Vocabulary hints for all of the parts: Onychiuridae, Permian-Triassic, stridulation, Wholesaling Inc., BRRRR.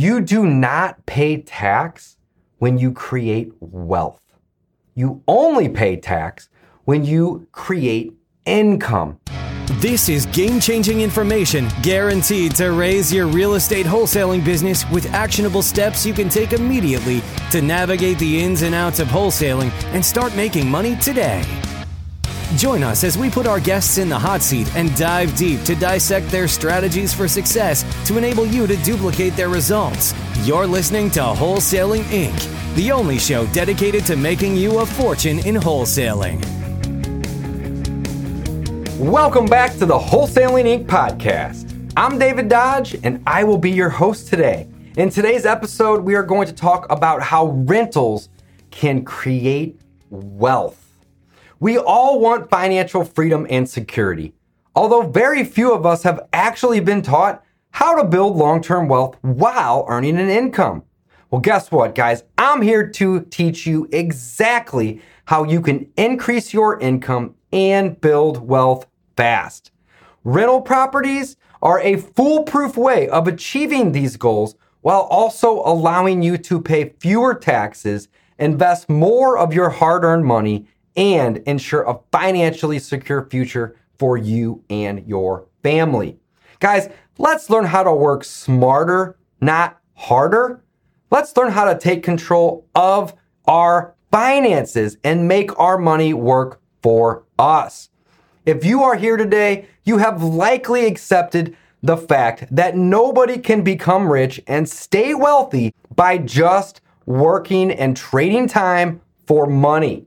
You do not pay tax when you create wealth. You only pay tax when you create income. This is game-changing information guaranteed to raise your real estate wholesaling business with actionable steps you can take immediately to navigate the ins and outs of wholesaling and start making money today. Join us as we put our guests in the hot seat and dive deep to dissect their strategies for success to enable you to duplicate their results. You're listening to Wholesaling Inc., the only show dedicated to making you a fortune in wholesaling. Welcome back to the Wholesaling Inc. podcast. I'm David Dodge, and I will be your host today. In today's episode, we are going to talk about how rentals can create wealth. We all want financial freedom and security, although very few of us have actually been taught how to build long-term wealth while earning an income. Well, guess what, guys? I'm here to teach you exactly how you can increase your income and build wealth fast. Rental properties are a foolproof way of achieving these goals while also allowing you to pay fewer taxes, invest more of your hard-earned money, and ensure a financially secure future for you and your family. Guys, let's learn how to work smarter, not harder. Let's learn how to take control of our finances and make our money work for us. If you are here today, you have likely accepted the fact that nobody can become rich and stay wealthy by just working and trading time for money.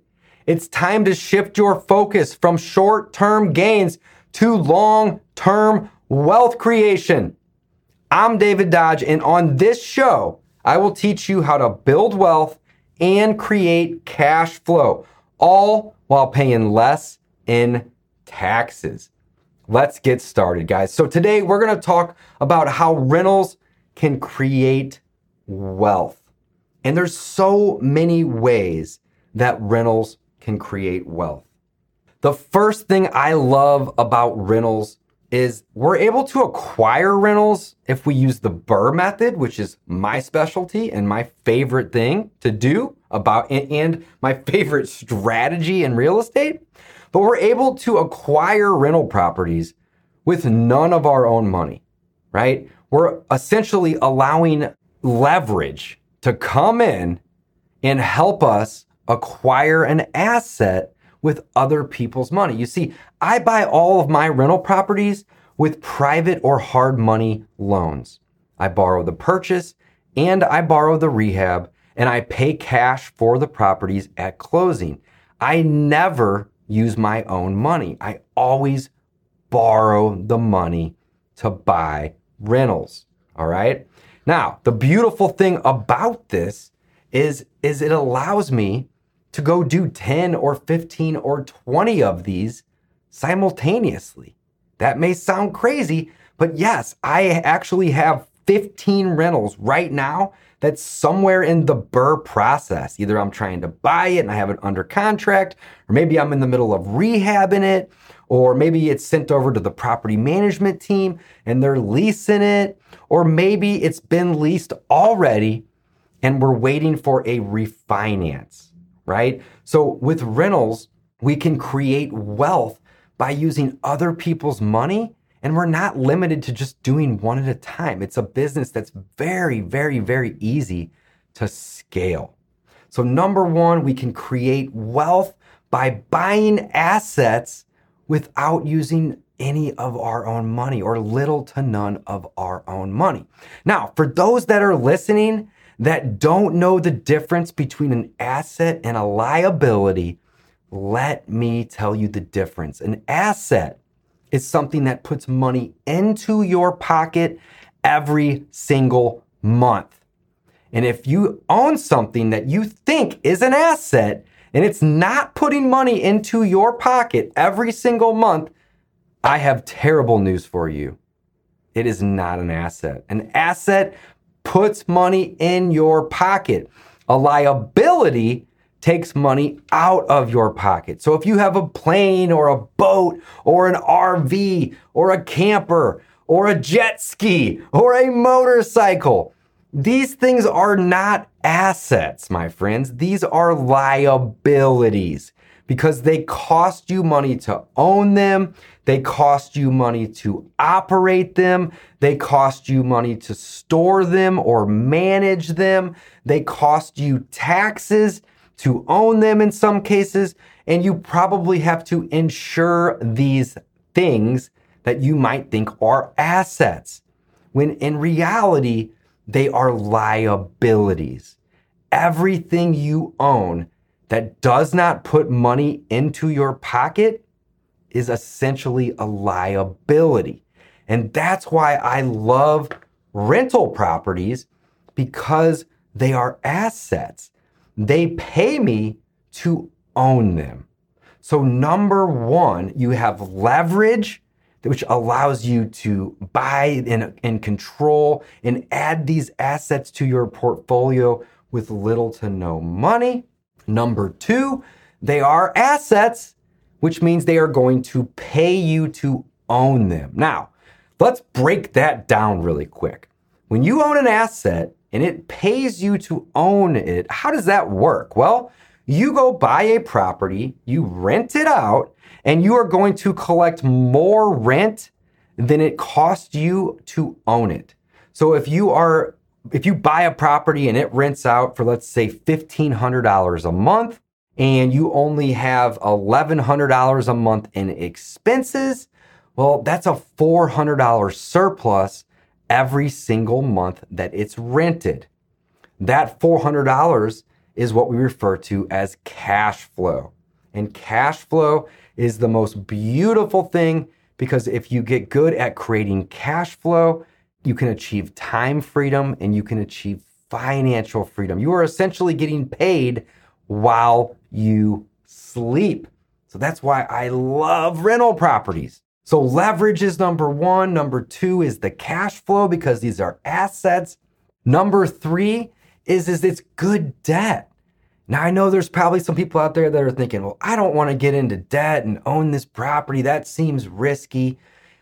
It's time to shift your focus from short-term gains to long-term wealth creation. I'm David Dodge, and on this show, I will teach you how to build wealth and create cash flow, all while paying less in taxes. Let's get started, guys. So today, we're going to talk about how rentals can create wealth. And there's so many ways that rentals can create wealth. The first thing I love about rentals is we're able to acquire rentals if we use the BRRRR method, which is my specialty and my favorite thing to do about and my favorite strategy in real estate. But we're able to acquire rental properties with none of our own money, right? We're essentially allowing leverage to come in and help us acquire an asset with other people's money. You see, I buy all of my rental properties with private or hard money loans. I borrow the purchase and I borrow the rehab, and I pay cash for the properties at closing. I never use my own money. I always borrow the money to buy rentals, all right? Now, the beautiful thing about this is it allows me to go do 10 or 15 or 20 of these simultaneously. That may sound crazy, but yes, I actually have 15 rentals right now that's somewhere in the BRRRR process. Either I'm trying to buy it and I have it under contract, or maybe I'm in the middle of rehabbing it, or maybe it's sent over to the property management team and they're leasing it, or maybe it's been leased already and we're waiting for a refinance. Right? So with rentals, we can create wealth by using other people's money, and we're not limited to just doing one at a time. It's a business that's very, very, very easy to scale. So number one, we can create wealth by buying assets without using any of our own money, or little to none of our own money. Now, for those that are listening that don't know the difference between an asset and a liability, let me tell you the difference. An asset is something that puts money into your pocket every single month. And if you own something that you think is an asset and it's not putting money into your pocket every single month, I have terrible news for you. It is not an asset. An asset puts money in your pocket. A liability takes money out of your pocket. So if you have a plane or a boat or an RV or a camper or a jet ski or a motorcycle, These things are not assets, my friends. These are liabilities because they cost you money to own them. They cost you money to operate them. They cost you money to store them or manage them. They cost you taxes to own them in some cases. And you probably have to insure these things that you might think are assets, when in reality, they are liabilities. Everything you own that does not put money into your pocket is essentially a liability. And that's why I love rental properties, because they are assets. They pay me to own them. So number one, you have leverage, which allows you to buy and control and add these assets to your portfolio with little to no money. Number two, they are assets, which means they are going to pay you to own them. Now, let's break that down really quick. When you own an asset and it pays you to own it, how does that work? Well, you go buy a property, you rent it out, and you are going to collect more rent than it costs you to own it. So if you buy a property and it rents out for, let's say, $1,500 a month, and you only have $1,100 a month in expenses, well, that's a $400 surplus every single month that it's rented. That $400 is what we refer to as cash flow. And cash flow is the most beautiful thing, because if you get good at creating cash flow, you can achieve time freedom and you can achieve financial freedom. You are essentially getting paid while you sleep. So that's why I love rental properties. So leverage is number one. Number two is the cash flow, because these are assets. Number three is it's good debt. Now, I know there's probably some people out there that are thinking, well, I don't want to get into debt and own this property. That seems risky.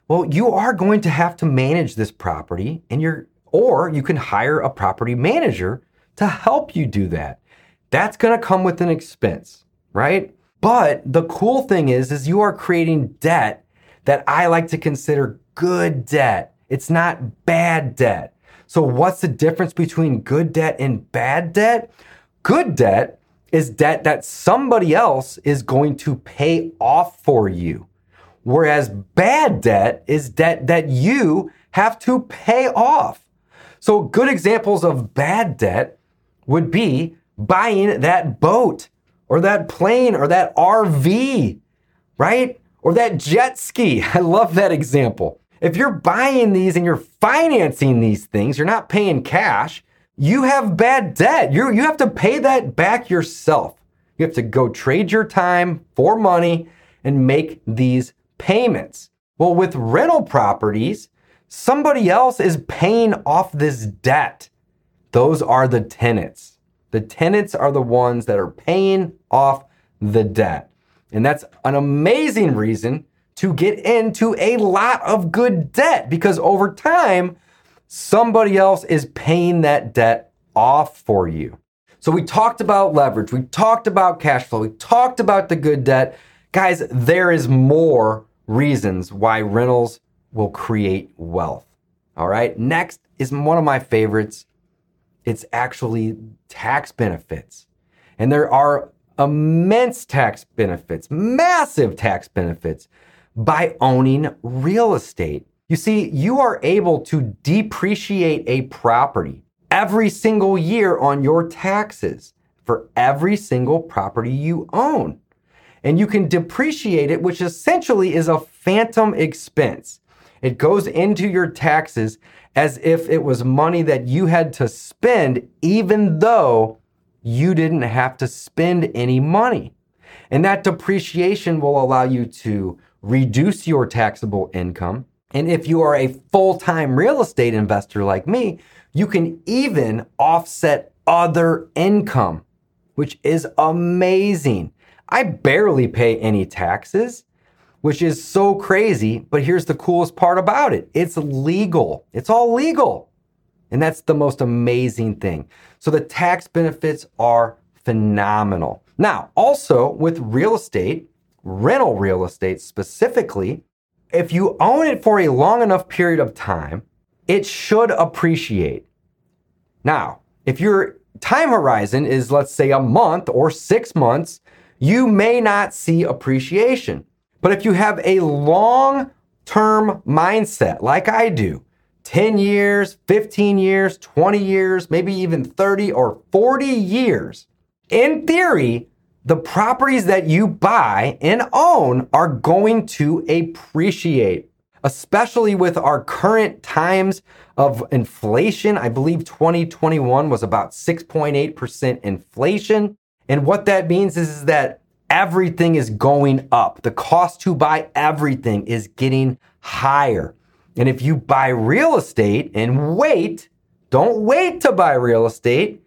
Well, you are going to have to manage this property, or you can hire a property manager to help you do that. That's going to come with an expense, right? But the cool thing is you are creating debt that I like to consider good debt. It's not bad debt. So what's the difference between good debt and bad debt? Good debt is debt that somebody else is going to pay off for you, whereas bad debt is debt that you have to pay off. So good examples of bad debt would be buying that boat or that plane or that RV, right? Or that jet ski. I love that example. If you're buying these and you're financing these things, you're not paying cash, you have bad debt. You have to pay that back yourself. You have to go trade your time for money and make these payments. Well, with rental properties, somebody else is paying off this debt. Those are the tenants. The tenants are the ones that are paying off the debt. And that's an amazing reason to get into a lot of good debt, because over time, somebody else is paying that debt off for you. So we talked about leverage. We talked about cash flow. We talked about the good debt. Guys, there is more reasons why rentals will create wealth. All right. Next is one of my favorites. It's actually tax benefits. And there are immense tax benefits, massive tax benefits by owning real estate. You see, you are able to depreciate a property every single year on your taxes for every single property you own. And you can depreciate it, which essentially is a phantom expense. It goes into your taxes as if it was money that you had to spend, even though you didn't have to spend any money. And that depreciation will allow you to reduce your taxable income. And if you are a full-time real estate investor like me, you can even offset other income, which is amazing. I barely pay any taxes, which is so crazy. But here's the coolest part about it. It's legal. It's all legal. And that's the most amazing thing. So the tax benefits are phenomenal. Now, also with real estate, rental real estate specifically, if you own it for a long enough period of time, it should appreciate. Now, if your time horizon is, let's say, a month or 6 months, you may not see appreciation. But if you have a long-term mindset like I do, 10 years, 15 years, 20 years, maybe even 30 or 40 years, in theory, the properties that you buy and own are going to appreciate, especially with our current times of inflation. I believe 2021 was about 6.8% inflation. And what that means is that everything is going up. The cost to buy everything is getting higher. And if you buy real estate and wait, don't wait to buy real estate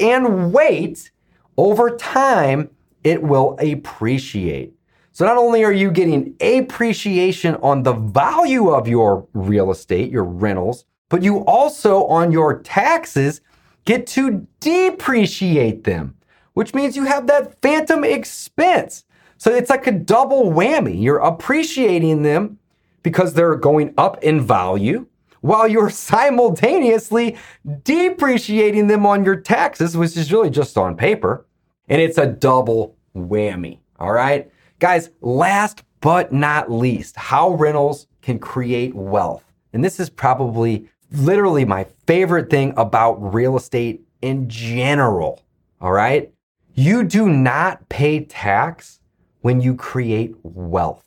and wait, over time, it will appreciate. So not only are you getting appreciation on the value of your real estate, your rentals, but you also on your taxes get to depreciate them, which means you have that phantom expense. So it's like a double whammy. You're appreciating them because they're going up in value, while you're simultaneously depreciating them on your taxes, which is really just on paper. And it's a double whammy, all right? Guys, last but not least, how rentals can create wealth. And this is probably literally my favorite thing about real estate in general, all right? You do not pay tax when you create wealth.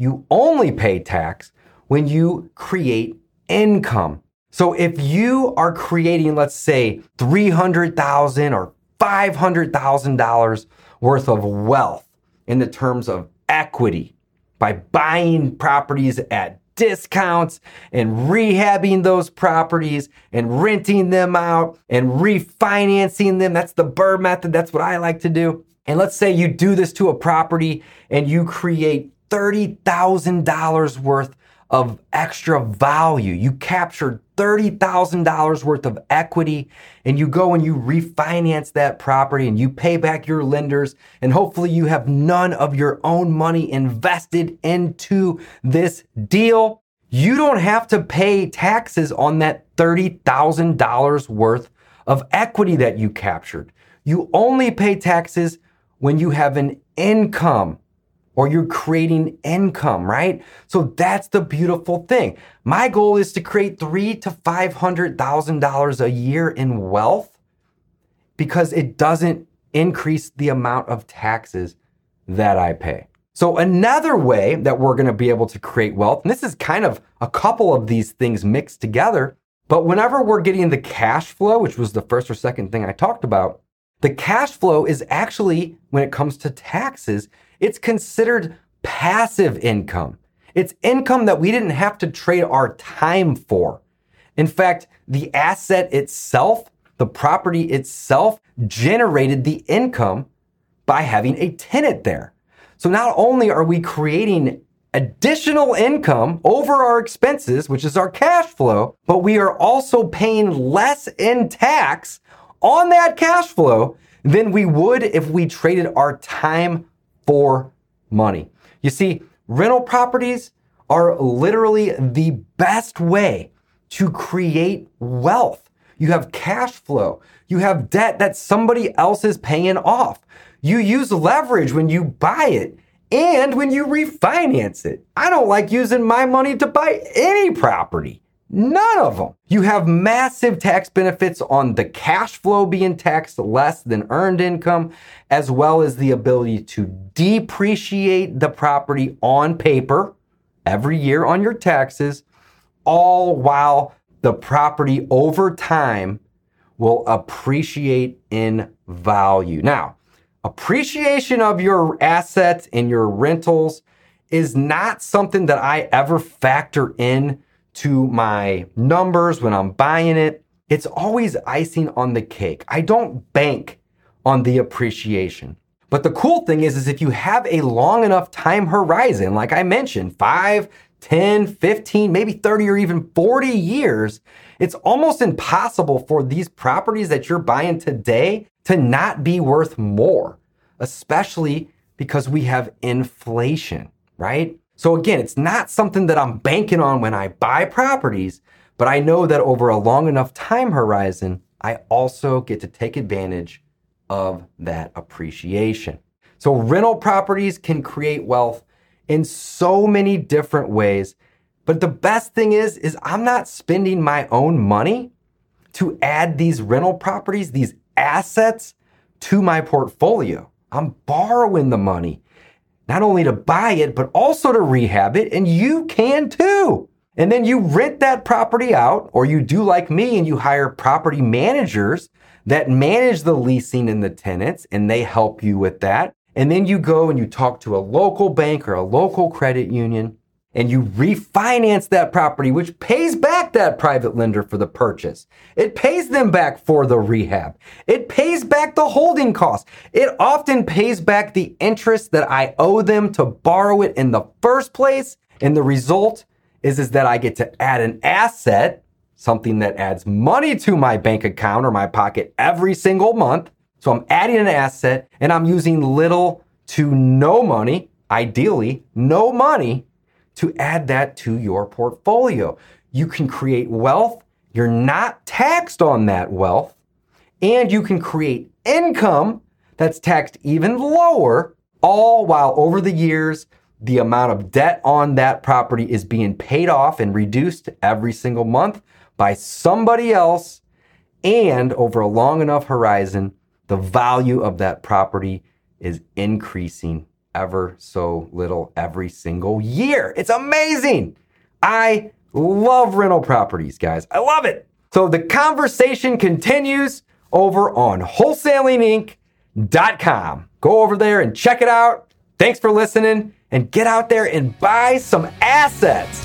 You only pay tax when you create income. So if you are creating, let's say, $300,000 or $500,000 worth of wealth in the terms of equity by buying properties at discounts and rehabbing those properties and renting them out and refinancing them. That's the BRRRR method. That's what I like to do. And let's say you do this to a property and you create $30,000 worth of extra value. You captured $30,000 worth of equity and you go and you refinance that property and you pay back your lenders and hopefully you have none of your own money invested into this deal. You don't have to pay taxes on that $30,000 worth of equity that you captured. You only pay taxes when you have an income or you're creating income, right? So that's the beautiful thing. My goal is to create $300,000 to $500,000 a year in wealth because it doesn't increase the amount of taxes that I pay. So another way that we're gonna be able to create wealth, and this is kind of a couple of these things mixed together, but whenever we're getting the cash flow, which was the first or second thing I talked about, the cash flow is actually, when it comes to taxes, it's considered passive income. It's income that we didn't have to trade our time for. In fact, the asset itself, the property itself, generated the income by having a tenant there. So not only are we creating additional income over our expenses, which is our cash flow, but we are also paying less in tax on that cash flow than we would if we traded our time for money. You see, rental properties are literally the best way to create wealth. You have cash flow. You have debt that somebody else is paying off. You use leverage when you buy it and when you refinance it. I don't like using my money to buy any property. None of them. You have massive tax benefits on the cash flow being taxed less than earned income, as well as the ability to depreciate the property on paper every year on your taxes, all while the property over time will appreciate in value. Now, appreciation of your assets and your rentals is not something that I ever factor in to my numbers when I'm buying it. It's always icing on the cake. I don't bank on the appreciation. But the cool thing is if you have a long enough time horizon, like I mentioned, 5, 10, 15, maybe 30 or even 40 years, it's almost impossible for these properties that you're buying today to not be worth more, especially because we have inflation, right? So again, it's not something that I'm banking on when I buy properties, but I know that over a long enough time horizon, I also get to take advantage of that appreciation. So rental properties can create wealth in so many different ways. But the best thing is I'm not spending my own money to add these rental properties, these assets to my portfolio. I'm borrowing the money, not only to buy it, but also to rehab it. And you can too. And then you rent that property out, or you do like me and you hire property managers that manage the leasing and the tenants, and they help you with that. And then you go and you talk to a local bank or a local credit union and you refinance that property, which pays back that private lender for the purchase. It pays them back for the rehab. It pays back the holding costs. It often pays back the interest that I owe them to borrow it in the first place. And the result is that I get to add an asset, something that adds money to my bank account or my pocket every single month. So I'm adding an asset and I'm using little to no money, ideally no money, to add that to your portfolio. You can create wealth. You're not taxed on that wealth. And you can create income that's taxed even lower, all while over the years, the amount of debt on that property is being paid off and reduced every single month by somebody else. And over a long enough horizon, the value of that property is increasing ever so little every single year. It's amazing. I love rental properties, guys. I love it. So the conversation continues over on wholesalinginc.com. Go over there and check it out. Thanks for listening, and get out there and buy some assets.